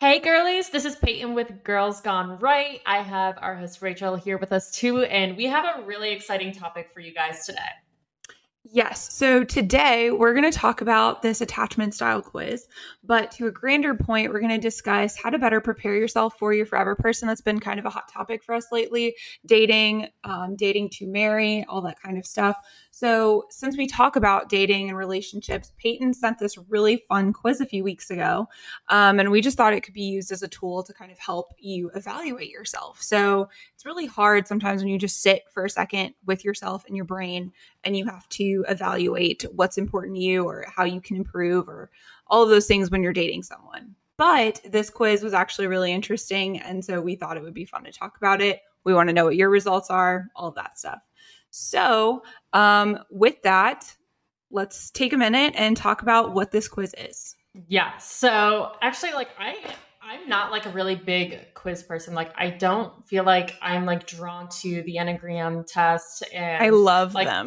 Hey girlies, this is Peyton with Girls Gone Right. I have our host Rachel here with us too, and we have a really exciting topic for you guys today. Yes, so today we're going to talk about this attachment style quiz, but to a grander point, we're going to discuss how to better prepare yourself for your forever person. That's been kind of a hot topic for us lately, dating, dating to marry, all that kind of stuff. So since we talk about dating and relationships, Peyton sent this really fun quiz a few weeks ago, and we just thought it could be used as a tool to kind of help you evaluate yourself. So it's really hard sometimes when you just sit for a second with yourself and your brain, and you have to evaluate what's important to you or how you can improve or all of those things when you're dating someone. But this quiz was actually really interesting, and so we thought it would be fun to talk about it. We want to know what your results are, all that stuff. So with that, let's take a minute and talk about what this quiz is. Yeah. So actually, like I'm not like a really big quiz person. Like I don't feel like I'm like drawn to the Enneagram test. And I love like, them.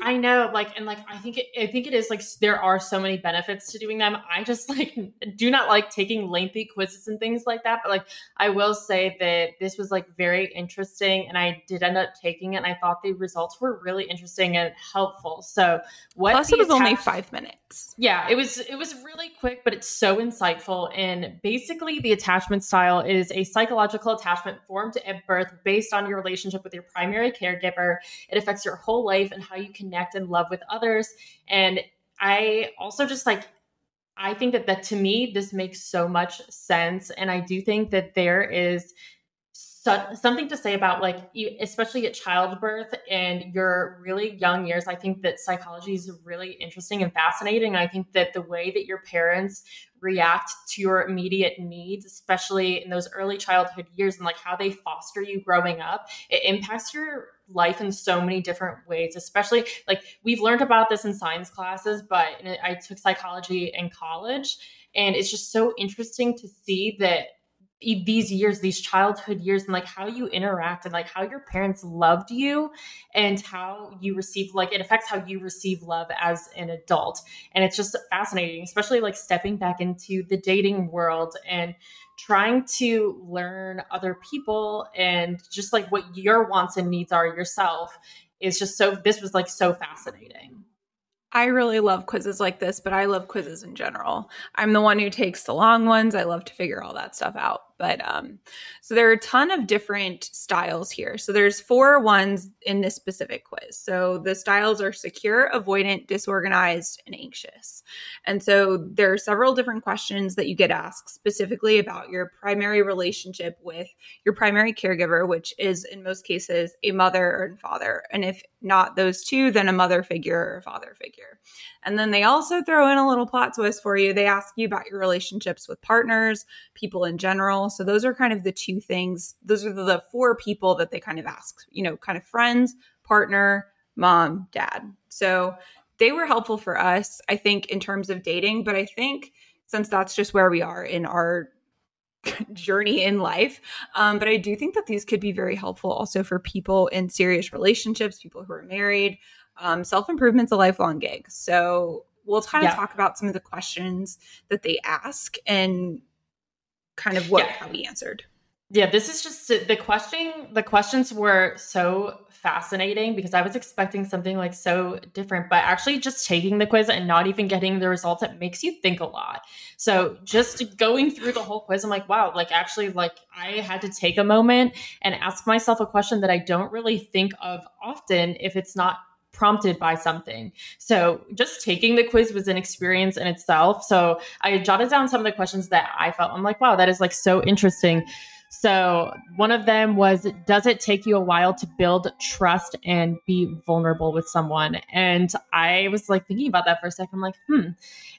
I know. Like, and like, I think it is like, there are so many benefits to doing them. I just like do not like taking lengthy quizzes and things like that. But like, I will say that this was like very interesting and I did end up taking it and I thought the results were really interesting and helpful. So what plus it was only 5 minutes. Yeah, it was really quick, but it's so insightful. And basically, the attachment style is a psychological attachment formed at birth based on your relationship with your primary caregiver. It affects your whole life and how you connect and love with others. And I also just like, I think that to me, this makes so much sense. And I do think that there is something to say about like, especially at childbirth and your really young years. I think that psychology is really interesting and fascinating. I think that the way that your parents react to your immediate needs, especially in those early childhood years and like how they foster you growing up, it impacts your life in so many different ways, especially like we've learned about this in science classes, but I took psychology in college and it's just so interesting to see that these years, these childhood years, and like how you interact and like how your parents loved you and how you receive, like it affects how you receive love as an adult. And it's just fascinating, especially like stepping back into the dating world and trying to learn other people and just like what your wants and needs are yourself is just so, this was like so fascinating. I really love quizzes like this, but I love quizzes in general. I'm the one who takes the long ones. I love to figure all that stuff out. But so there are a ton of different styles here. So there's 4 ones in this specific quiz. So the styles are secure, avoidant, disorganized, and anxious. And so there are several different questions that you get asked specifically about your primary relationship with your primary caregiver, which is in most cases a mother or a father. And if not those two, then a mother figure or a father figure. And then they also throw in a little plot twist for you. They ask you about your relationships with partners, people in general. So those are kind of the 2 things. Those are the 4 people that they kind of ask, you know, kind of friends, partner, mom, dad. So they were helpful for us, I think, in terms of dating. But I think since that's just where we are in our journey in life. But I do think that these could be very helpful also for people in serious relationships, people who are married. Self-improvement's a lifelong gig. So we'll kind of talk about some of the questions that they ask and kind of what how we answered. Yeah, this is just the questions were so fascinating because I was expecting something like so different, but actually just taking the quiz and not even getting the results, it makes you think a lot. So just going through the whole quiz, I'm like, wow, like actually like I had to take a moment and ask myself a question that I don't really think of often if it's not prompted by something. So just taking the quiz was an experience in itself. So I jotted down some of the questions that I felt, I'm like, wow, that is like so interesting. So one of them was, does it take you a while to build trust and be vulnerable with someone? And I was like thinking about that for a second. I'm like,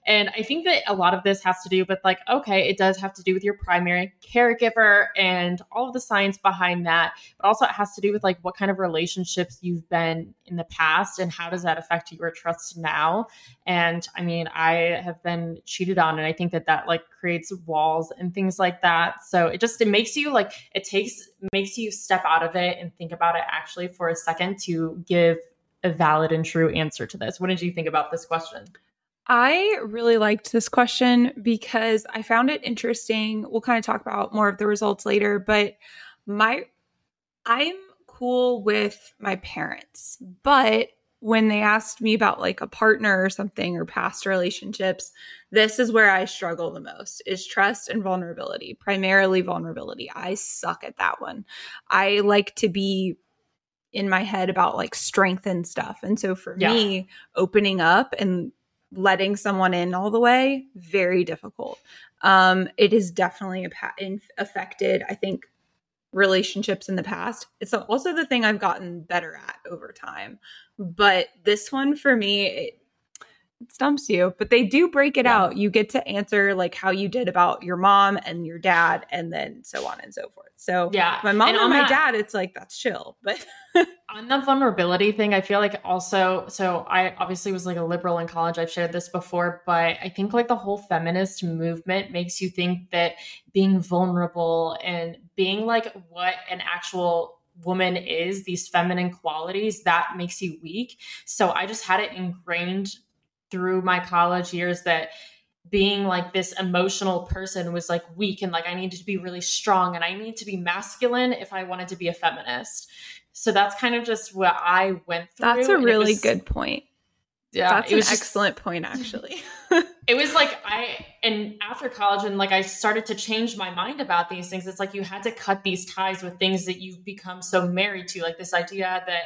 And I think that a lot of this has to do with like, okay, it does have to do with your primary caregiver and all of the science behind that. But also it has to do with like what kind of relationships you've been in the past and how does that affect your trust now? And I mean, I have been cheated on and I think that that like creates walls and things like that. So it makes you like, makes you step out of it and think about it actually for a second to give a valid and true answer to this. What did you think about this question? I really liked this question because I found it interesting. We'll kind of talk about more of the results later, but I'm cool with my parents, but when they asked me about like a partner or something or past relationships, this is where I struggle the most is trust and vulnerability, primarily vulnerability. I suck at that one. I like to be in my head about like strength and stuff. And so for me, opening up and letting someone in all the way, very difficult. It has definitely affected, I think, relationships in the past. It's also the thing I've gotten better at over time. But this one for me, it stumps you. But they do break it out. You get to answer like how you did about your mom and your dad and then so on and so forth. So my mom and my dad, it's like, that's chill. But on the vulnerability thing, I feel like also, so I obviously was like a liberal in college. I've shared this before, but I think like the whole feminist movement makes you think that being vulnerable and being like what an actual woman is, these feminine qualities, that makes you weak. So I just had it ingrained through my college years that being like this emotional person was like weak and like I needed to be really strong and I need to be masculine if I wanted to be a feminist. So that's kind of just what I went through. That's a really good point. Yeah, that's an excellent point, actually. It was like after college and like I started to change my mind about these things. It's like you had to cut these ties with things that you've become so married to, like this idea that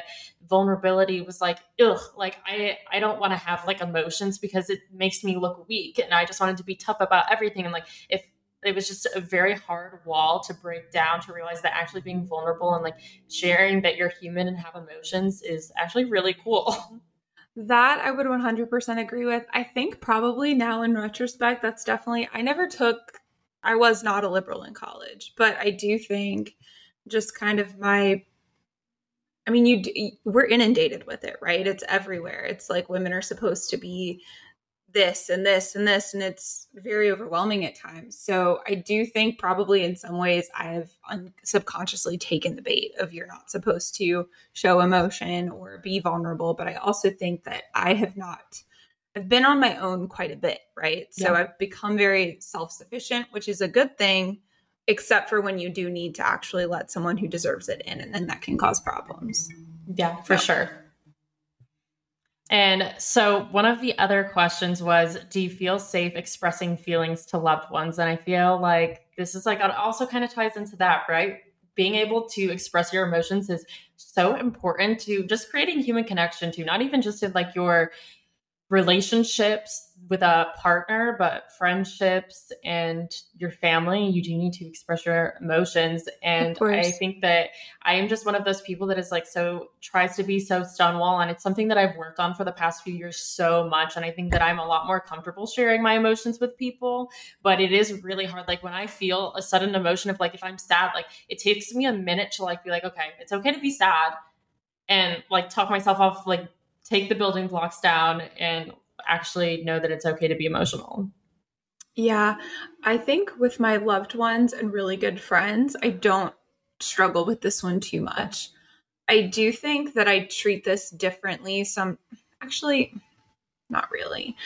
vulnerability was like, ugh, like I don't want to have like emotions because it makes me look weak and I just wanted to be tough about everything. And like if it was just a very hard wall to break down to realize that actually being vulnerable and like sharing that you're human and have emotions is actually really cool. That I would 100% agree with. I think probably now in retrospect, that's definitely, I was not a liberal in college, but I do think just kind of we're inundated with it, right? It's everywhere. It's like women are supposed to be this and this and this, and it's very overwhelming at times. So I do think probably in some ways I have subconsciously taken the bait of you're not supposed to show emotion or be vulnerable. But I also think that I've been on my own quite a bit, right? So yeah. I've become very self-sufficient, which is a good thing, except for when you do need to actually let someone who deserves it in, and then that can cause problems. Yeah, for sure. And so one of the other questions was, do you feel safe expressing feelings to loved ones? And I feel like this is like, it also kind of ties into that, right? Being able to express your emotions is so important to just creating human connection to, not even just in like your relationships with a partner, but friendships and your family. You do need to express your emotions. And I think that I am just one of those people that is like, so tries to be so stonewall. And it's something that I've worked on for the past few years so much. And I think that I'm a lot more comfortable sharing my emotions with people, but it is really hard. Like when I feel a sudden emotion of like, if I'm sad, like it takes me a minute to like, be like, okay, it's okay to be sad and like talk myself off, like take the building blocks down and actually know that it's okay to be emotional. Yeah. I think with my loved ones and really good friends, I don't struggle with this one too much. I do think that I treat this differently. Actually, not really.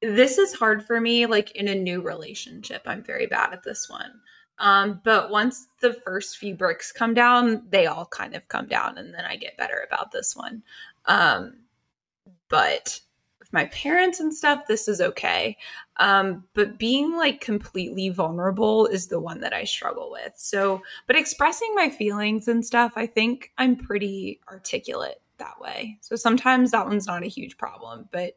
This is hard for me. Like in a new relationship, I'm very bad at this one. But once the first few bricks come down, they all kind of come down and then I get better about this one. But with my parents and stuff, this is okay. But being like completely vulnerable is the one that I struggle with. So, but expressing my feelings and stuff, I think I'm pretty articulate that way. So sometimes that one's not a huge problem, but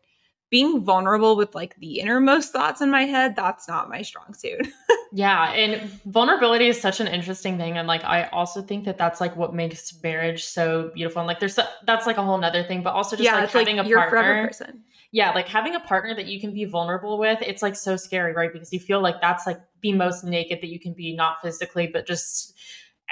being vulnerable with like the innermost thoughts in my head, that's not my strong suit. Yeah. And vulnerability is such an interesting thing. And like, I also think that that's like what makes marriage so beautiful. And like, that's like a whole nother thing, but also just like having a partner. Yeah. Like having a partner that you can be vulnerable with, it's like so scary, right? Because you feel like that's like the most naked that you can be, not physically, but just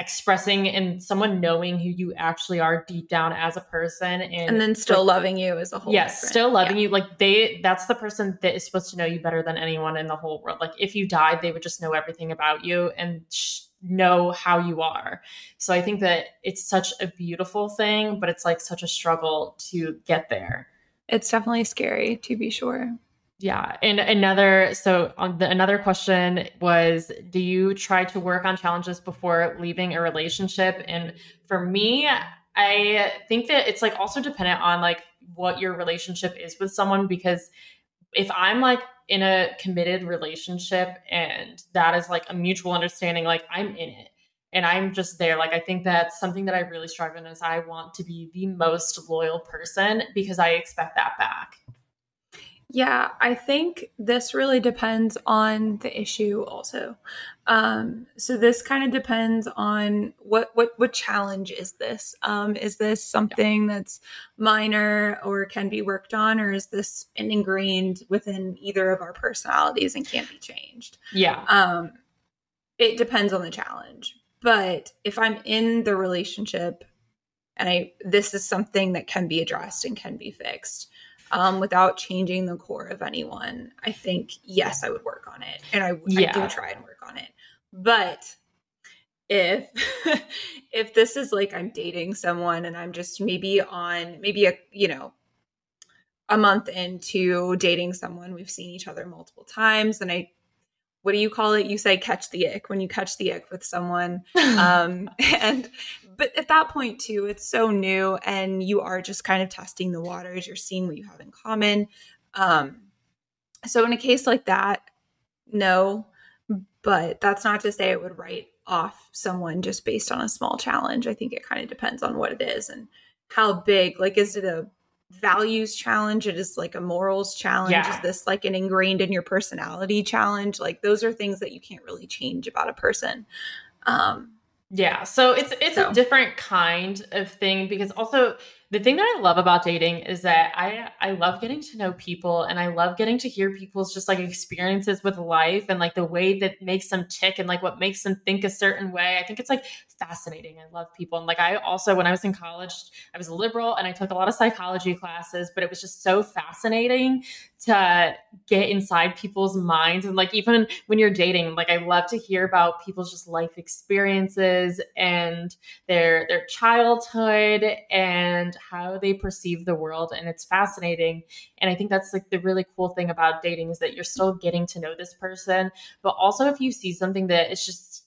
expressing and someone knowing who you actually are deep down as a person. And then still like, loving you as a whole. Yes. Yeah, still loving you. Like that's the person that is supposed to know you better than anyone in the whole world. Like if you died, they would just know everything about you and know how you are. So I think that it's such a beautiful thing, but it's like such a struggle to get there. it's definitely scary, to be sure. Yeah. And another question was, do you try to work on challenges before leaving a relationship? And for me, I think that it's like also dependent on like what your relationship is with someone, because if I'm like in a committed relationship and that is like a mutual understanding, like I'm in it and I'm just there. Like, I think that's something that I really strive in is I want to be the most loyal person because I expect that back. Yeah, I think this really depends on the issue also. So this kind of depends on what challenge is this? Is this something that's minor or can be worked on, or is this ingrained within either of our personalities and can't be changed? Yeah. It depends on the challenge. But if I'm in the relationship and this is something that can be addressed and can be fixed, without changing the core of anyone, I think, yes, I would work on it. And I do try and work on it. But if this is like I'm dating someone and I'm just a month into dating someone, we've seen each other multiple times, and what do you call it? You say catch the ick when you catch the ick with someone. But at that point too, it's so new and you are just kind of testing the waters. You're seeing what you have in common. So in a case like that, no, but that's not to say I would write off someone just based on a small challenge. I think it kind of depends on what it is and how big, like, is it a values challenge? It is like a morals challenge. Yeah. Is this like an ingrained in your personality challenge? Like, those are things that you can't really change about a person. So it's a different kind of thing, because also the thing that I love about dating is that I love getting to know people, and I love getting to hear people's just like experiences with life and like the way that makes them tick and like what makes them think a certain way. I think it's like fascinating. I love people. And like, I also, when I was in college, I was a liberal and I took a lot of psychology classes, but it was just so fascinating to get inside people's minds. And like, even when you're dating, like I love to hear about people's just life experiences and their childhood and how they perceive the world. And it's fascinating. And I think that's like the really cool thing about dating is that you're still getting to know this person. But also if you see something that it's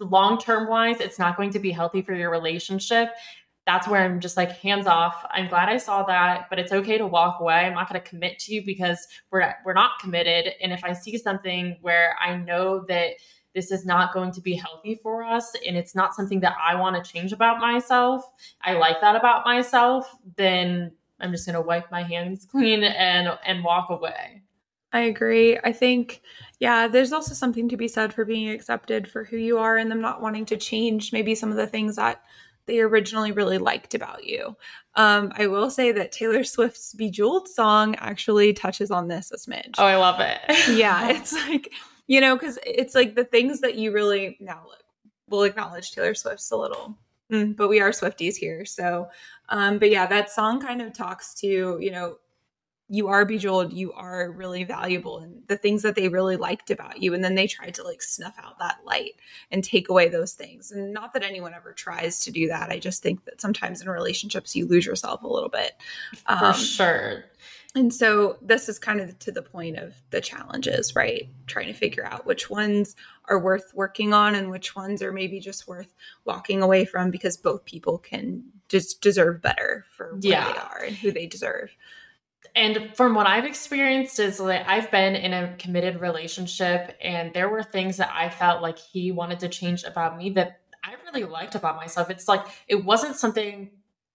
long-term wise, it's not going to be healthy for your relationship, that's where I'm just like, hands off. I'm glad I saw that, but it's okay to walk away. I'm not going to commit to you because we're not committed. And if I see something where I know that this is not going to be healthy for us and it's not something that I want to change about myself, I like that about myself, then I'm just going to wipe my hands clean and walk away. I agree. I think, yeah, there's also something to be said for being accepted for who you are and them not wanting to change maybe some of the things that they originally really liked about you. I will say that Taylor Swift's Bejeweled song actually touches on this a smidge. Oh, I love it. Yeah, it's like, you know, because it's like the things that you really now will acknowledge Taylor Swift's a little, but we are Swifties here. So, but yeah, that song kind of talks to, you know, you are bejeweled, you are really valuable, and the things that they really liked about you. And then they tried to like snuff out that light and take away those things. And not that anyone ever tries to do that. I just think that sometimes in relationships, you lose yourself a little bit. For sure. And so this is kind of to the point of the challenges, right? Trying to figure out which ones are worth working on and which ones are maybe just worth walking away from, because both people can just deserve better for what they are and who they deserve. And from what I've experienced is like, I've been in a committed relationship and there were things that I felt like he wanted to change about me that I really liked about myself. It's like, it wasn't something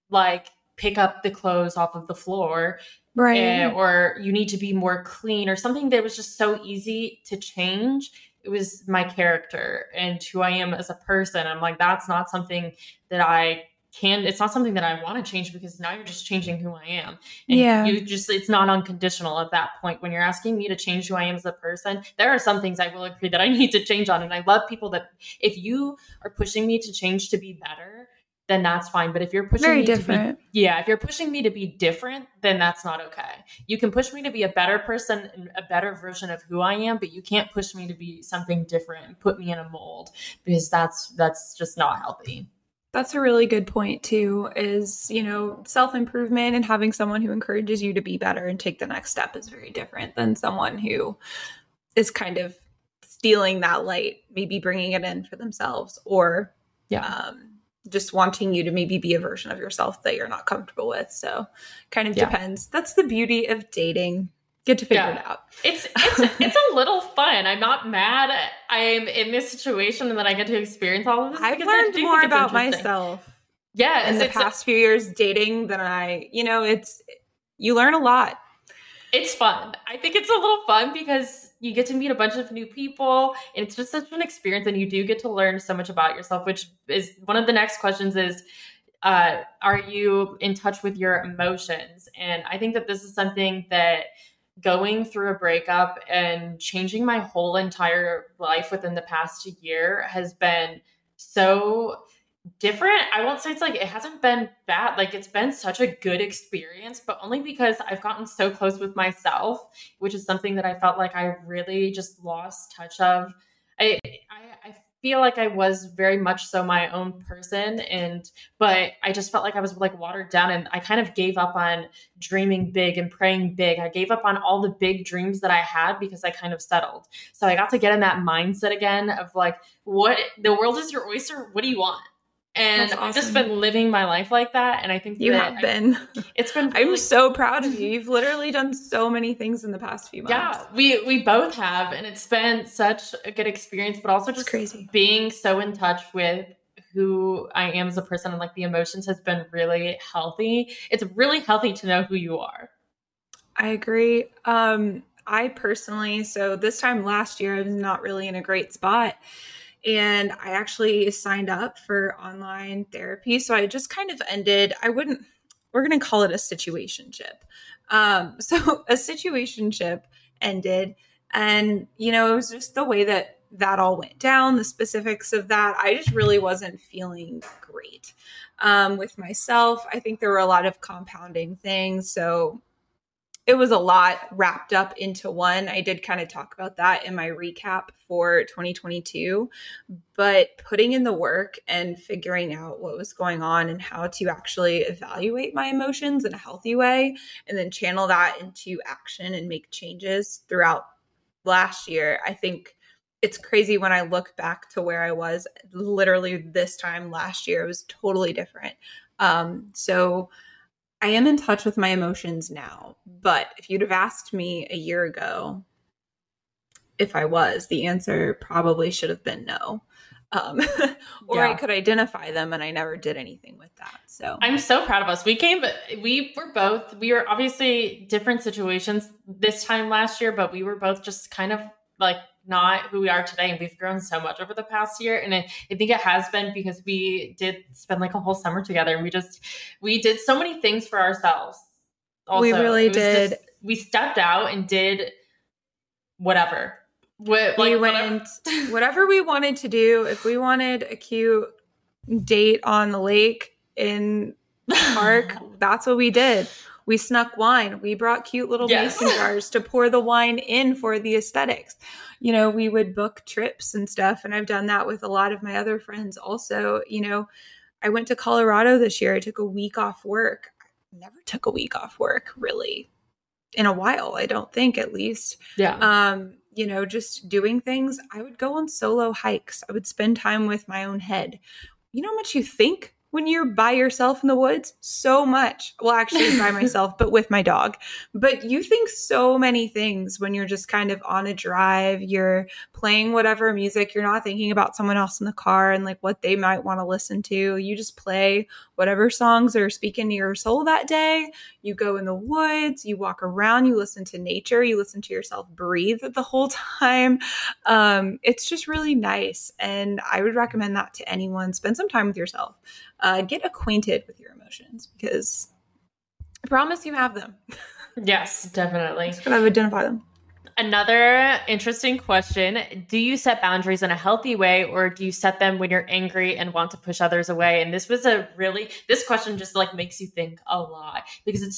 like pick up the clothes off of the floor. Right. Or you need to be more clean or something that was just so easy to change. It was my character and who I am as a person. I'm like, that's not something that it's not something that I want to change, because now you're just changing who I am. And it's not unconditional at that point. When you're asking me to change who I am as a person, there are some things I will agree that I need to change on. And I love people that if you are pushing me to change to be better, then that's fine. But if you're pushing if you're pushing me to be different, then that's not okay. You can push me to be a better person and a better version of who I am, but you can't push me to be something different and put me in a mold, because that's just not healthy. That's a really good point too, is, you know, self-improvement and having someone who encourages you to be better and take the next step is very different than someone who is kind of stealing that light, maybe bringing it in for themselves, or just wanting you to maybe be a version of yourself that you're not comfortable with. So kind of depends. That's the beauty of dating. Get to figure it out. It's a little fun. I'm not mad. I'm in this situation and that I get to experience all of this. I've learned more about myself in the past few years dating than you learn a lot. It's fun. I think it's a little fun because you get to meet a bunch of new people and it's just such an experience, and you do get to learn so much about yourself, which is one of the next questions is, are you in touch with your emotions? And I think that this is something that going through a breakup and changing my whole entire life within the past year has been so different. I won't say it's like, it hasn't been bad. Like, it's been such a good experience, but only because I've gotten so close with myself, which is something that I felt like I really just lost touch of. I feel like I was very much so my own person, but I just felt like I was like watered down, and I kind of gave up on dreaming big and praying big. I gave up on all the big dreams that I had because I kind of settled. So I got to get in that mindset again of like, what, the world is your oyster. What do you want? And awesome. I've just been living my life like that. And I think you have been. It's been. Really, I'm so proud of you. You've literally done so many things in the past few months. Yeah, we both have, and it's been such a good experience. But also, just crazy being so in touch with who I am as a person and like the emotions has been really healthy. It's really healthy to know who you are. I agree. I personally, so this time last year, I was not really in a great spot. And I actually signed up for online therapy. So I just kind of ended, we're going to call it a situationship. So a situationship ended, and, you know, it was just the way that all went down, the specifics of that. I just really wasn't feeling great with myself. I think there were a lot of compounding things. So it was a lot wrapped up into one. I did kind of talk about that in my recap for 2022, but putting in the work and figuring out what was going on and how to actually evaluate my emotions in a healthy way, and then channel that into action and make changes throughout last year. I think it's crazy when I look back to where I was literally this time last year, it was totally different. So I am in touch with my emotions now, but if you'd have asked me a year ago if I was, the answer probably should have been no. I could identify them, and I never did anything with that. So I'm so proud of us. We were obviously different situations this time last year, but we were both just kind of like not who we are today. And we've grown so much over the past year. And I think it has been because we did spend like a whole summer together, and we did so many things for ourselves. Also, we really did. Just, we stepped out and did whatever. Whatever we wanted to do. If we wanted a cute date on the lake in the park, that's what we did. We snuck wine. We brought cute little mason jars to pour the wine in for the aesthetics. You know, we would book trips and stuff. And I've done that with a lot of my other friends also. You know, I went to Colorado this year. I took a week off work. I never took a week off work really in a while, I don't think, at least. Yeah. You know, just doing things. I would go on solo hikes. I would spend time with my own head. You know how much you think when you're by yourself in the woods? So much. Well, actually by myself, but with my dog. But you think so many things when you're just kind of on a drive, you're playing whatever music, you're not thinking about someone else in the car and like what they might want to listen to. You just play whatever songs are speaking to your soul that day. You go in the woods, you walk around, you listen to nature, you listen to yourself breathe the whole time. It's just really nice. And I would recommend that to anyone. Spend some time with yourself. Get acquainted with your emotions, because I promise you have them. Yes, definitely. Just gotta identify them. Another interesting question. Do you set boundaries in a healthy way, or do you set them when you're angry and want to push others away? And this question just like makes you think a lot, because it's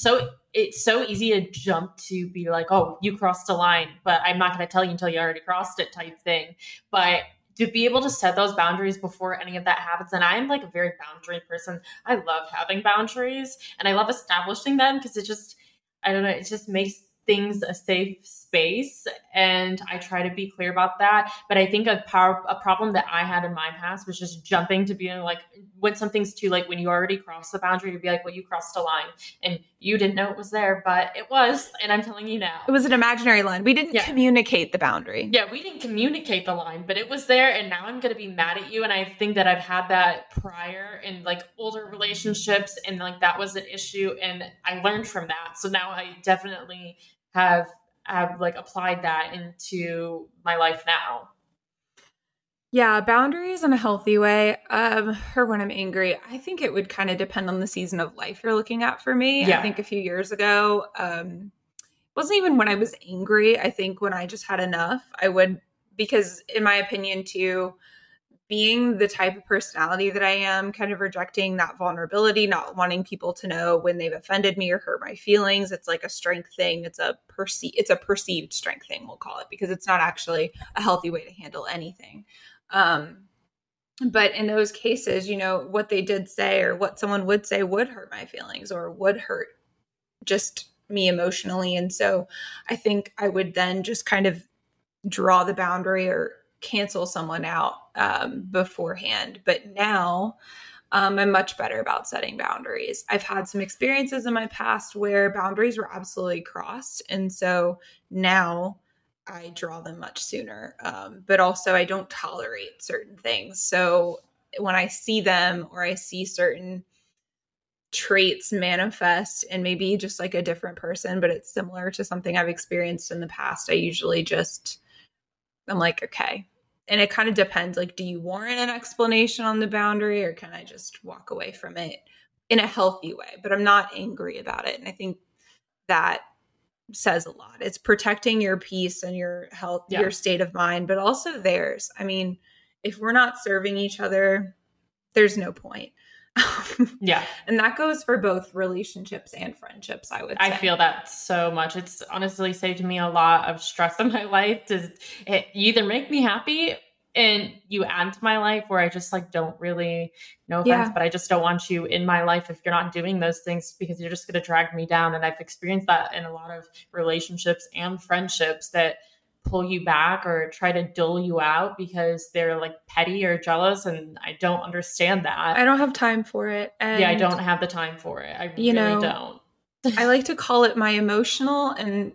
so easy to jump to be like, oh, you crossed a line, but I'm not going to tell you until you already crossed it type thing. But to be able to set those boundaries before any of that happens. And I'm like a very boundary person. I love having boundaries and I love establishing them because it just, I don't know, it just makes things a safe space. And I try to be clear about that. But I think a problem that I had in my past was just jumping to being like, when something's too like, when you already crossed the boundary, you'd be like, well, you crossed a line and you didn't know it was there, but it was. And I'm telling you now. It was an imaginary line. We didn't communicate the boundary. Yeah, we didn't communicate the line, but it was there. And now I'm going to be mad at you. And I think that I've had that prior in like older relationships and like that was an issue. And I learned from that. So now I definitely have like applied that into my life now. Yeah. Boundaries in a healthy way. Or when I'm angry, I think it would kind of depend on the season of life you're looking at for me. Yeah. I think a few years ago, it wasn't even when I was angry. I think when I just had enough, I would, because in my opinion too, being the type of personality that I am, kind of rejecting that vulnerability, not wanting people to know when they've offended me or hurt my feelings. It's like a strength thing. It's a perceived strength thing, we'll call it, because it's not actually a healthy way to handle anything. But in those cases, you know, what they did say or what someone would say would hurt my feelings or would hurt just me emotionally. And so I think I would then just kind of draw the boundary or cancel someone out beforehand. But now I'm much better about setting boundaries. I've had some experiences in my past where boundaries were absolutely crossed. And so now I draw them much sooner. But also I don't tolerate certain things. So when I see them or I see certain traits manifest and maybe just like a different person, but it's similar to something I've experienced in the past, I usually just I'm like, okay. And it kind of depends. Like, do you warrant an explanation on the boundary or can I just walk away from it in a healthy way? But I'm not angry about it. And I think that says a lot. It's protecting your peace and your health, your state of mind, but also theirs. I mean, if we're not serving each other, there's no point. Yeah. And that goes for both relationships and friendships, I would say. I feel that so much. It's honestly saved me a lot of stress in my life. Does it either make me happy and you add to my life where I just like don't really, no offense, but I just don't want you in my life if you're not doing those things because you're just going to drag me down. And I've experienced that in a lot of relationships and friendships that pull you back or try to dull you out because they're like petty or jealous. And I don't understand that. I don't have time for it. And yeah, I don't have the time for it. I really don't. I like to call it my emotional and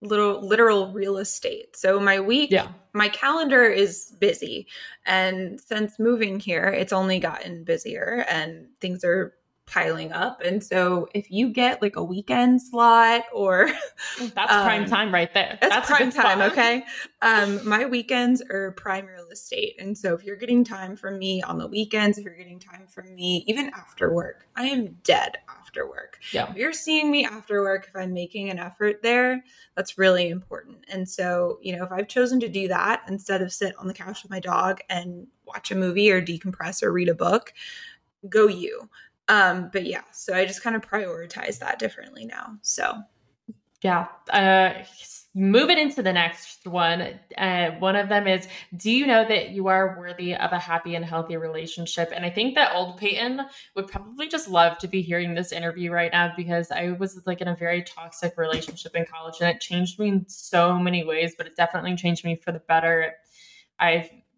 literal real estate. So my week, my calendar is busy. And since moving here, it's only gotten busier and things are piling up. And so if you get like a weekend slot or that's prime time right there. That's prime time. Okay. My weekends are prime real estate. And so if you're getting time from me on the weekends, if you're getting time from me, even after work, I am dead after work. Yeah. If you're seeing me after work, if I'm making an effort there, that's really important. And so, you know, if I've chosen to do that instead of sit on the couch with my dog and watch a movie or decompress or read a book, go you. But yeah, so I just kind of prioritize that differently now. So yeah. Moving into the next one. One of them is, do you know that you are worthy of a happy and healthy relationship? And I think that old Peyton would probably just love to be hearing this interview right now because I was like in a very toxic relationship in college and it changed me in so many ways, but it definitely changed me for the better.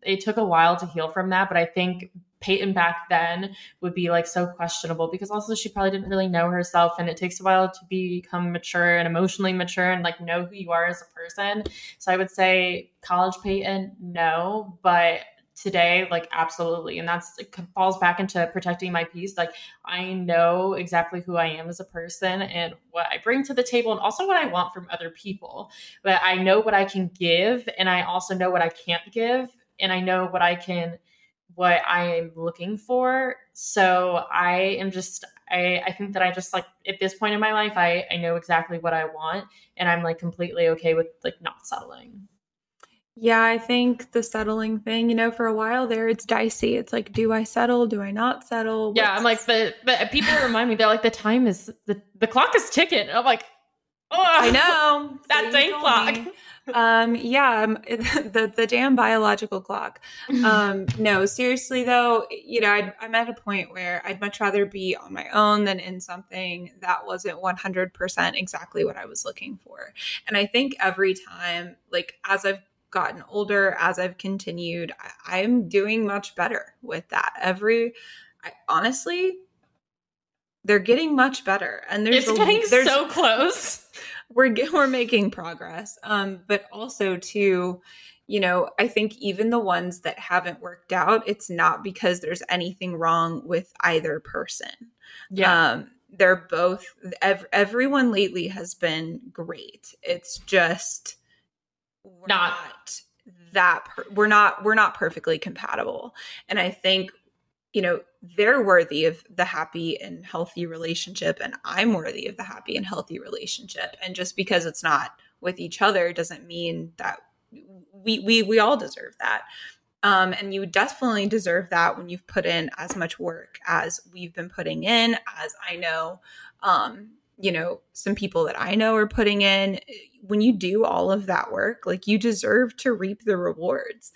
It took a while to heal from that, but I think Peyton back then would be like so questionable because also she probably didn't really know herself and it takes a while to become mature and emotionally mature and like know who you are as a person. So I would say college Peyton, no, but today, like absolutely. And that's, it falls back into protecting my peace. Like I know exactly who I am as a person and what I bring to the table and also what I want from other people, but I know what I can give. And I also know what I can't give. And I know what I am looking for. So I am just, I think that I just like at this point in my life, I know exactly what I want and I'm like completely okay with like not settling. Yeah. I think the settling thing, you know, for a while there, it's dicey. It's like, do I settle? Do I not settle? Yeah. I'm like the people remind me, they're like, the time is the clock is ticking. I'm like, oh, I know that dang clock. The damn biological clock. No, seriously though, I'm at a point where I'd much rather be on my own than in something that wasn't 100% exactly what I was looking for. And I think every time, like as I've gotten older, as I've continued, I'm doing much better with that. Honestly, they're getting much better, and they're so close. We're making progress. But also too, I think even the ones that haven't worked out, it's not because there's anything wrong with either person. Yeah. They're both, everyone lately has been great. It's just we're not perfectly compatible. And I think, they're worthy of the happy and healthy relationship, and I'm worthy of the happy and healthy relationship. And just because it's not with each other doesn't mean that we all deserve that. And you definitely deserve that when you've put in as much work as we've been putting in, as I know, some people that I know are putting in. When you do all of that work, like, you deserve to reap the rewards.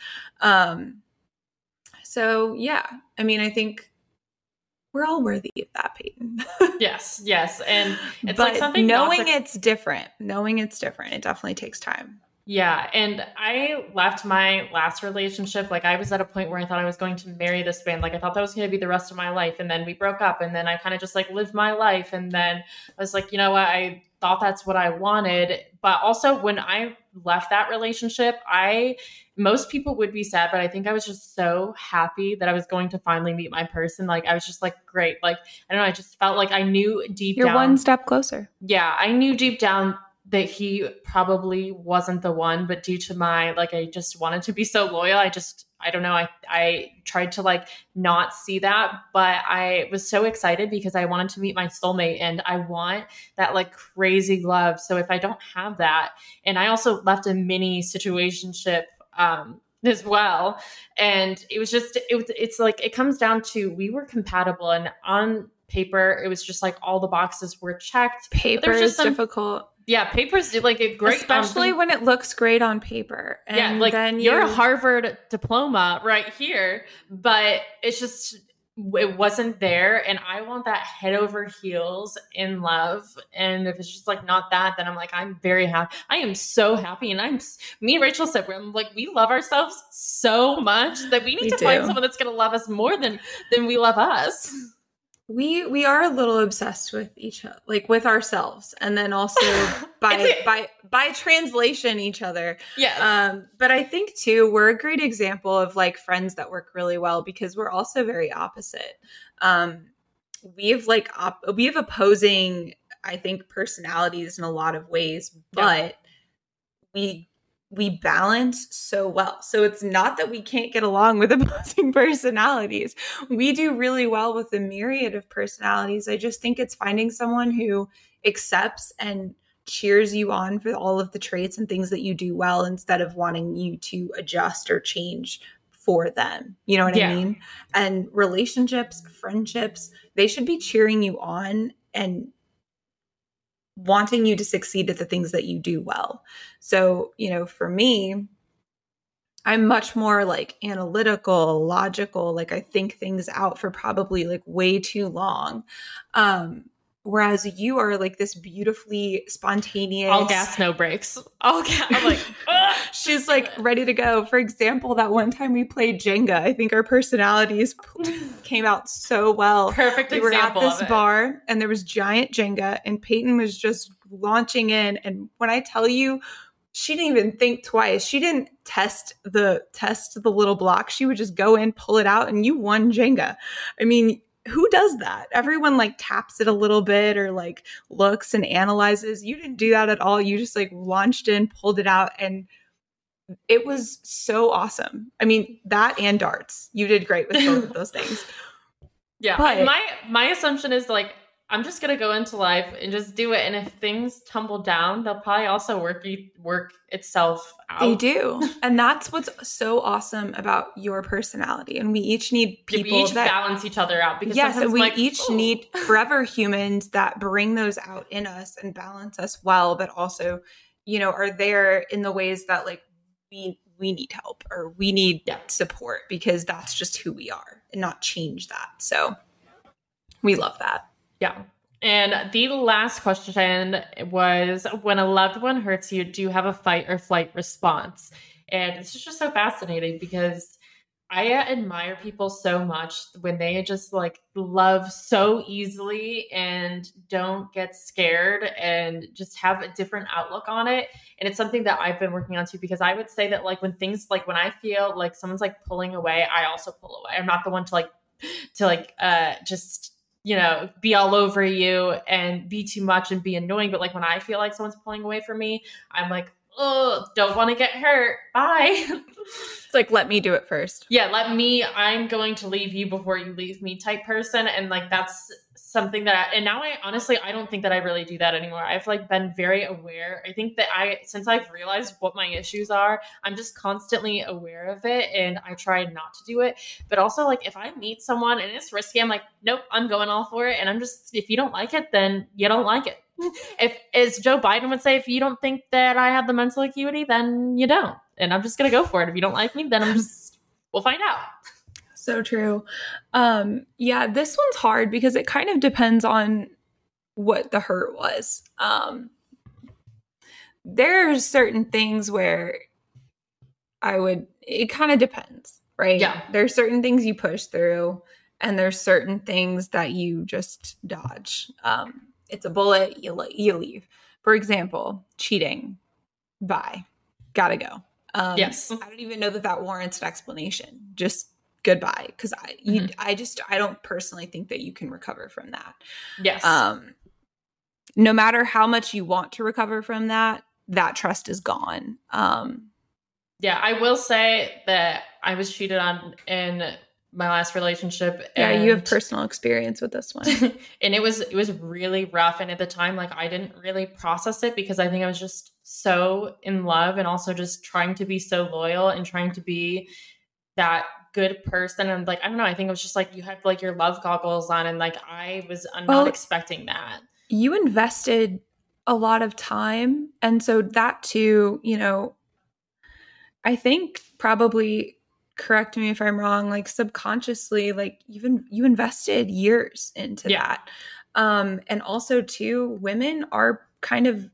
So yeah, I think we're all worthy of that, Peyton. Yes. And it's but like something knowing it's different. Knowing it's different, it definitely takes time. Yeah. And I left my last relationship. Like, I was at a point where I thought I was going to marry this man. Like, I thought that was going to be the rest of my life. And then we broke up, and then I kind of just like lived my life. And then I was like, you know what? I thought that's what I wanted. But also, when I left that relationship, most people would be sad, but I think I was just so happy that I was going to finally meet my person. Like, I was just like, great. Like, I don't know. I just felt like I knew deep down. You're one step closer. Yeah. I knew deep down that he probably wasn't the one, but due to my, like, I just wanted to be so loyal. I don't know. I tried to like not see that, but I was so excited because I wanted to meet my soulmate, and I want that like crazy love. So if I don't have that, and I also left a mini situationship, as well. And it was just, it's like, it comes down to, we were compatible, and on paper, it was just like all the boxes were checked. Paper is difficult. Yeah, papers do like a great, especially when it looks great on paper. And yeah, like then your Harvard diploma right here, but it's just, it wasn't there. And I want that head over heels in love. And if it's just like not that, then I'm like, I'm very happy. I am so happy. And me and Rachel said, I'm like, we love ourselves so much that we need to find someone that's going to love us more than we love us. We are a little obsessed with each other, like with ourselves, and then also by translation, each other. Yes. But I think too, we're a great example of like friends that work really well, because we're also very opposite. We have opposing, I think, personalities in a lot of ways, but we balance so well. So it's not that we can't get along with opposing personalities. We do really well with a myriad of personalities. I just think it's finding someone who accepts and cheers you on for all of the traits and things that you do well, instead of wanting you to adjust or change for them. You know what I mean? And relationships, friendships, they should be cheering you on and wanting you to succeed at the things that you do well. So, for me, I'm much more like analytical, logical, like I think things out for probably like way too long. Whereas you are like this beautifully spontaneous. All gas, no brakes. I'm like, she's like ready to go. For example, that one time we played Jenga, I think our personalities came out so well. Perfect example. We were at this bar, and there was giant Jenga, and Peyton was just launching in. And when I tell you, she didn't even think twice. She didn't test the little block. She would just go in, pull it out, and you won Jenga. Who does that? Everyone like taps it a little bit or like looks and analyzes. You didn't do that at all. You just like launched in, pulled it out, and it was so awesome. That and darts. You did great with both of those things. Yeah. But my assumption is like, I'm just going to go into life and just do it. And if things tumble down, they'll probably also work itself out. They do. And that's what's so awesome about your personality. And we each need people that balance each other out. Because need forever humans that bring those out in us and balance us well, but also you know, are there in the ways that like we need help or we need support, because that's just who we are and not change that. So we love that. Yeah. And the last question was, when a loved one hurts you, do you have a fight or flight response? And this is just so fascinating because I admire people so much when they just like love so easily and don't get scared and just have a different outlook on it. And it's something that I've been working on too, because I would say that like when things like when I feel like someone's like pulling away, I also pull away. I'm not the one to you know, be all over you and be too much and be annoying. But like when I feel like someone's pulling away from me, I'm like, oh, don't want to get hurt. Bye. It's like, let me do it first. Yeah. I'm going to leave you before you leave me type person. And like, that's something that, and now I honestly, I don't think that I really do that anymore. I've like been very aware. I think that since I've realized what my issues are, I'm just constantly aware of it. And I try not to do it, but also like if I meet someone and it's risky, I'm like, nope, I'm going all for it. And I'm just, if you don't like it, then you don't like it. If, as Joe Biden would say, if you don't think that I have the mental acuity, then you don't. And I'm just going to go for it. If you don't like me, then we'll find out. So true. Yeah, this one's hard because it kind of depends on what the hurt was. There are certain things where it kind of depends, right? Yeah. There's certain things you push through and there's certain things that you just dodge. It's a bullet, you leave. For example, cheating. Bye. Gotta go. Yes. I don't even know that warrants an explanation. Just goodbye. Because I don't personally think that you can recover from that. Yes. No matter how much you want to recover from that, that trust is gone. Yeah, I will say that I was cheated on in my last relationship. And you have personal experience with this one. And it was really rough. And at the time, like I didn't really process it because I think I was just so in love and also just trying to be so loyal and trying to be that good person. And like, I don't know, I think it was just like, you have like your love goggles on and like, I was not expecting that. You invested a lot of time. And so that too, you know, I think probably, correct me if I'm wrong, like subconsciously, like you invested years into that. And also too, women are kind of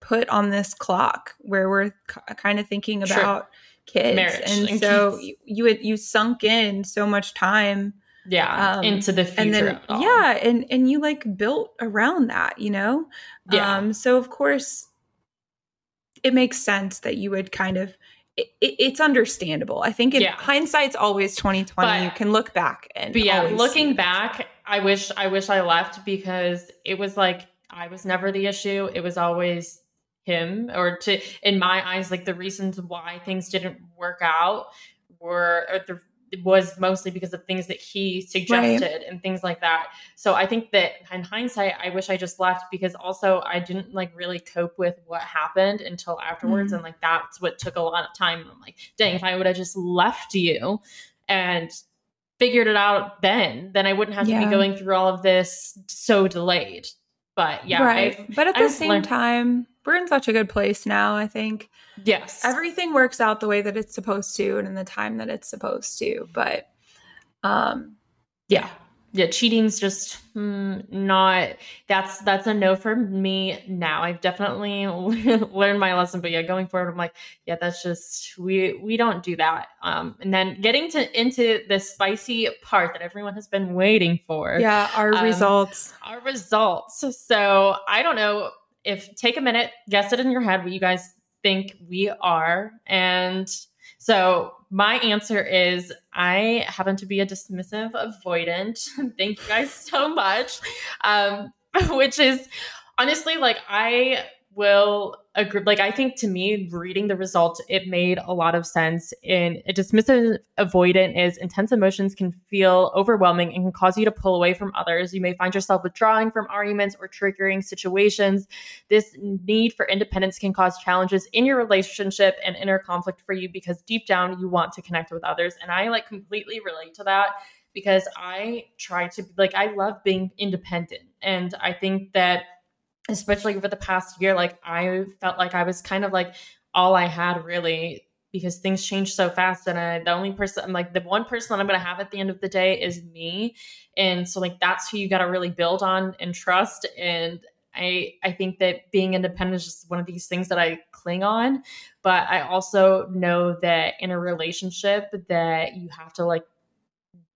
put on this clock where we're kind of thinking about kids. Marriage and so kids. You sunk in so much time into the future. And then, and you like built around that, you know? Yeah. So of course it makes sense that you would kind of, it's understandable. I think in hindsight's always 2020. You can look back and I wish I left because it was like I was never the issue. It was always him, or in my eyes, like the reasons why things didn't work out was mostly because of things that he suggested and things like that. So I think that in hindsight, I wish I just left because also I didn't like really cope with what happened until afterwards. And like, that's what took a lot of time. I'm like, dang, if I would have just left you and figured it out then I wouldn't have to be going through all of this so delayed. But yeah. Right. But at the same time, we're in such a good place now, I think. Yes. Everything works out the way that it's supposed to and in the time that it's supposed to. But Yeah, cheating's just not – that's a no for me now. I've definitely learned my lesson. But yeah, going forward, I'm like, yeah, that's just – we don't do that. And then getting into the spicy part that everyone has been waiting for. Yeah, our results. Our results. So I don't know if – take a minute, guess it in your head what you guys think we are. And so – my answer is I happen to be a dismissive avoidant. Thank you guys so much. Which is honestly, like I will agree. Like I think to me, reading the result, it made a lot of sense. And a dismissive avoidant is intense emotions can feel overwhelming and can cause you to pull away from others. You may find yourself withdrawing from arguments or triggering situations. This need for independence can cause challenges in your relationship and inner conflict for you because deep down you want to connect with others. And I like completely relate to that because I try to like, I love being independent. And I think that especially over the past year, like I felt like I was kind of like all I had really, because things change so fast. And the one person that I'm going to have at the end of the day is me. And so like, that's who you got to really build on and trust. And I think that being independent is just one of these things that I cling on, but I also know that in a relationship that you have to like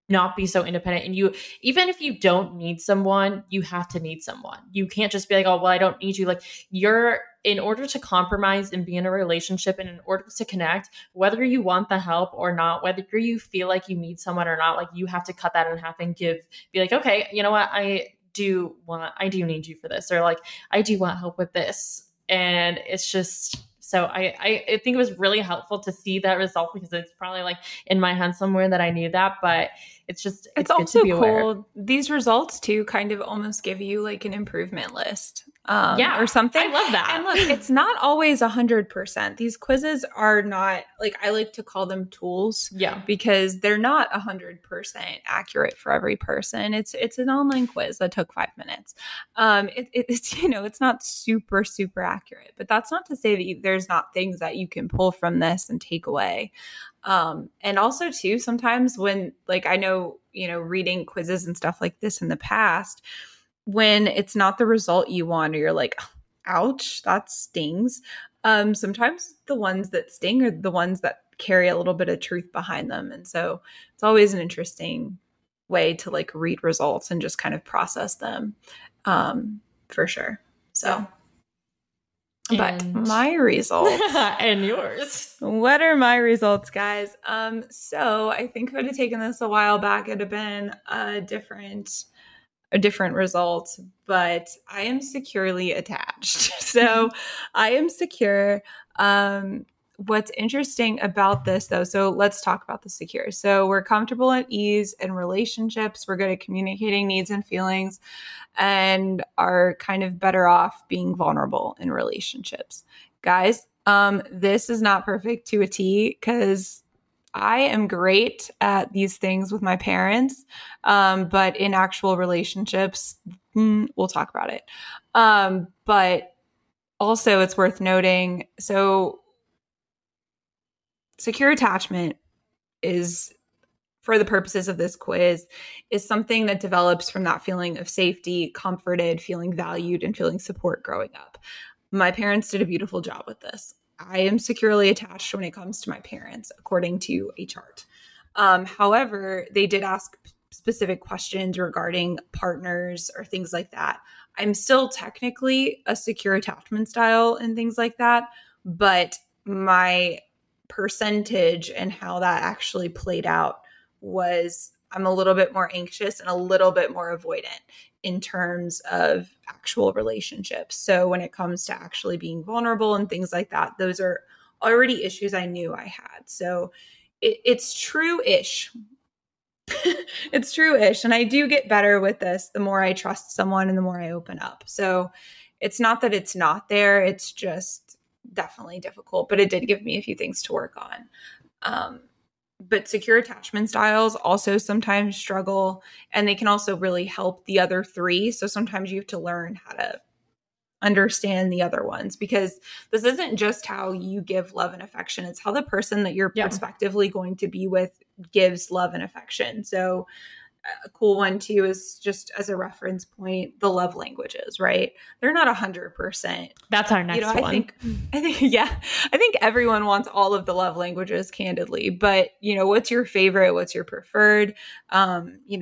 not be so independent. And you, even if you don't need someone, you have to need someone. You can't just be like, oh, well, I don't need you. Like you're, in order to compromise and be in a relationship and in order to connect, whether you want the help or not, whether you feel like you need someone or not, like you have to cut that in half and be like, okay, you know what? I do need you for this. Or like, I do want help with this. And it's just, so I think it was really helpful to see that result, because it's probably like in my head somewhere that I knew that, but it's just, it's also good to be aware. Cool. These results too kind of almost give you like an improvement list or something. I love that. And look, it's not always 100%. These quizzes are not like, I like to call them tools because they're not 100% accurate for every person. It's an online quiz that took 5 minutes. It's not super, super accurate, but that's not to say that there's not things that you can pull from this and take away. And also too, sometimes when like, I know, reading quizzes and stuff like this in the past, when it's not the result you want, or you're like, ouch, that stings. Sometimes the ones that sting are the ones that carry a little bit of truth behind them. And so it's always an interesting way to like read results and just kind of process them, for sure. So. But my results and yours. What are my results, guys? So I think if I'd have taken this a while back, it'd have been a different result. But I am securely attached, so I am secure. What's interesting about this, though, so let's talk about the secure. So we're comfortable at ease in relationships. We're good at communicating needs and feelings, and are kind of better off being vulnerable in relationships. Guys, this is not perfect to a T, because I am great at these things with my parents, but in actual relationships, we'll talk about it. But also it's worth noting, so secure attachment is, for the purposes of this quiz, is something that develops from that feeling of safety, comforted, feeling valued, and feeling support growing up. My parents did a beautiful job with this. I am securely attached when it comes to my parents, according to a chart. However, they did ask specific questions regarding partners or things like that. I'm still technically a secure attachment style and things like that, but my percentage and how that actually played out was I'm a little bit more anxious and a little bit more avoidant in terms of actual relationships. So when it comes to actually being vulnerable and things like that, those are already issues I knew I had. So it's true-ish. It's true-ish. And I do get better with this the more I trust someone and the more I open up. So it's not that it's not there. It's just definitely difficult, but it did give me a few things to work on. But secure attachment styles also sometimes struggle, and they can also really help the other three. So sometimes you have to learn how to understand the other ones, because this isn't just how you give love and affection. It's how the person that you're prospectively going to be with gives love and affection. So a cool one too is, just as a reference point, the love languages, right? They're not 100%. That's our next one. I think everyone wants all of the love languages, candidly, but what's your favorite? What's your preferred?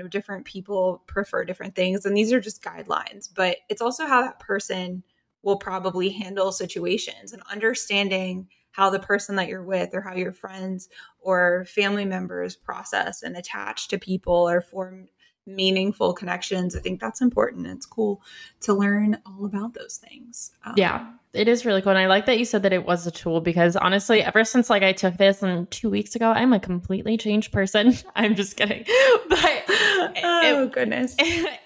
Different people prefer different things, and these are just guidelines, but it's also how that person will probably handle situations, and understanding how the person that you're with or how your friends or family members process and attach to people or form meaningful connections. I think that's important. It's cool to learn all about those things. It is really cool. And I like that you said that it was a tool, because honestly, ever since like I took this and 2 weeks ago, I'm a completely changed person. I'm just kidding. But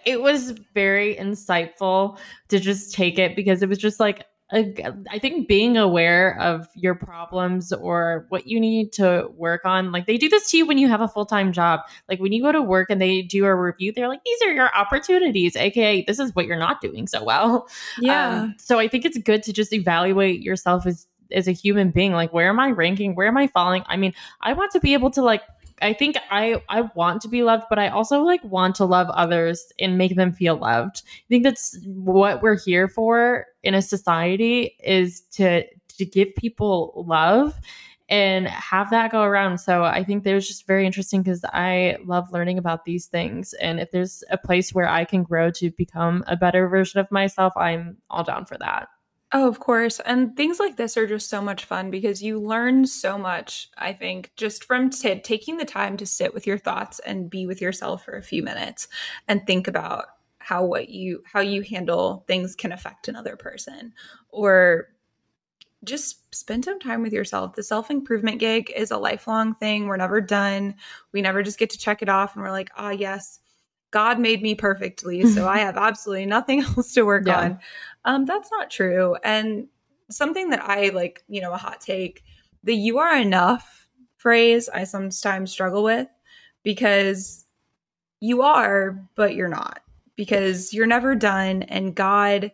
it was very insightful to just take it, because it was just like, I think being aware of your problems or what you need to work on, like they do this to you when you have a full-time job. Like when you go to work and they do a review, they're like, these are your opportunities, aka this is what you're not doing so well. Yeah. So I think it's good to just evaluate yourself as a human being. Like, where am I ranking? Where am I falling? I mean, I want to be able to like, I think I want to be loved, but I also like want to love others and make them feel loved. I think that's what we're here for in a society, is to give people love and have that go around. So I think there's just very interesting, because I love learning about these things. And if there's a place where I can grow to become a better version of myself, I'm all down for that. Oh, of course. And things like this are just so much fun, because you learn so much, I think, just from taking the time to sit with your thoughts and be with yourself for a few minutes and think about how you handle things can affect another person, or just spend some time with yourself. The self-improvement gig is a lifelong thing. We're never done. We never just get to check it off and we're like, ah, yes, God made me perfectly, so I have absolutely nothing else to work on. That's not true. And something that I like, you know, a hot take, the "you are enough" phrase I sometimes struggle with, because you are, but you're not, because you're never done. And God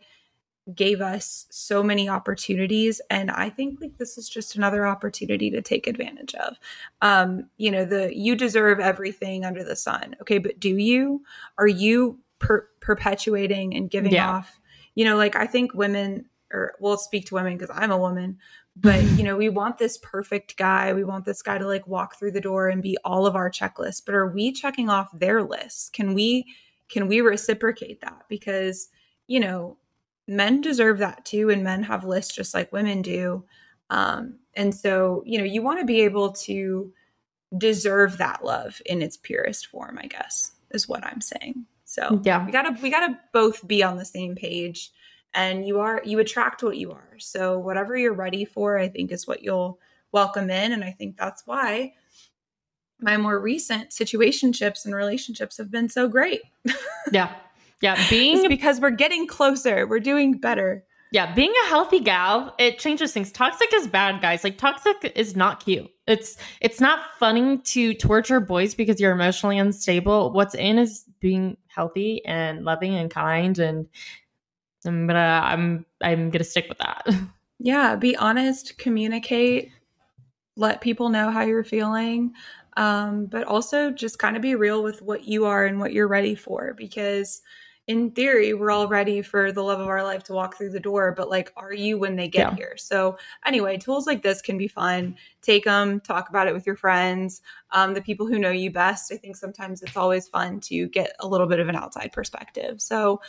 gave us so many opportunities. And I think like this is just another opportunity to take advantage of. You know, you deserve everything under the sun. Okay. But do you? Are you perpetuating and giving off? You know, like I think women, or we'll speak to women because I'm a woman, but you know, we want this perfect guy. We want this guy to like walk through the door and be all of our checklists, but are we checking off their lists? Can we reciprocate that? Because, you know, men deserve that too. And men have lists just like women do. And so, you know, you want to be able to deserve that love in its purest form, I guess, is what I'm saying. So yeah, we gotta both be on the same page, and you attract what you are. So whatever you're ready for, I think is what you'll welcome in. And I think that's why my more recent situationships and relationships have been so great. Yeah. Yeah. It's because we're getting closer. We're doing better. Yeah. Being a healthy gal, it changes things. Toxic is bad, guys. Like toxic is not cute. It's not funny to torture boys because you're emotionally unstable. What's in is being healthy and loving and kind. And I'm going to stick with that. Yeah. Be honest, communicate, let people know how you're feeling. But also just kind of be real with what you are and what you're ready for, because in theory, we're all ready for the love of our life to walk through the door, but like, are you when they get here? So anyway, tools like this can be fun. Take them, talk about it with your friends, the people who know you best. I think sometimes it's always fun to get a little bit of an outside perspective. So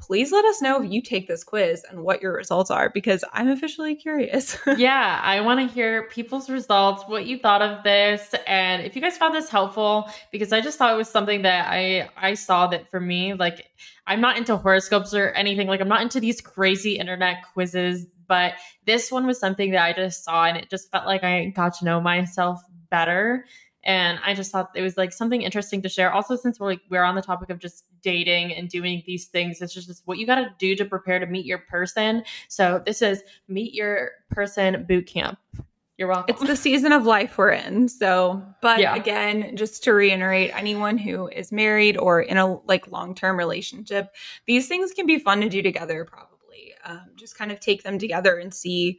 please let us know if you take this quiz and what your results are, because I'm officially curious. Yeah, I want to hear people's results, what you thought of this, and if you guys found this helpful, because I just thought it was something that I saw that for me, like I'm not into horoscopes or anything, like I'm not into these crazy internet quizzes, but this one was something that I just saw and it just felt like I got to know myself better. And I just thought it was like something interesting to share. Also, since we're on the topic of just dating and doing these things, it's just what you got to do to prepare to meet your person. So this is Meet Your Person Boot Camp. You're welcome. It's the season of life we're in. So, but again, just to reiterate, anyone who is married or in a like long-term relationship, these things can be fun to do together. Probably just kind of take them together and see,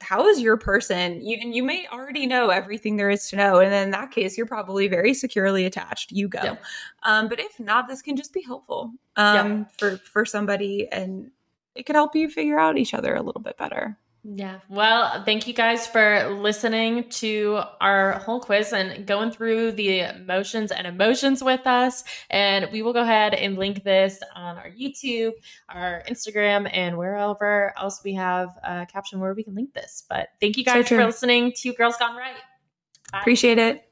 how is your person? And you may already know everything there is to know. And in that case, you're probably very securely attached. You go. Yeah. But if not, this can just be helpful for somebody. And it could help you figure out each other a little bit better. Yeah. Well, thank you guys for listening to our whole quiz and going through the motions and emotions with us. And we will go ahead and link this on our YouTube, our Instagram, and wherever else we have a caption where we can link this. But thank you guys for listening to Girls Gone Right. Bye. Appreciate it.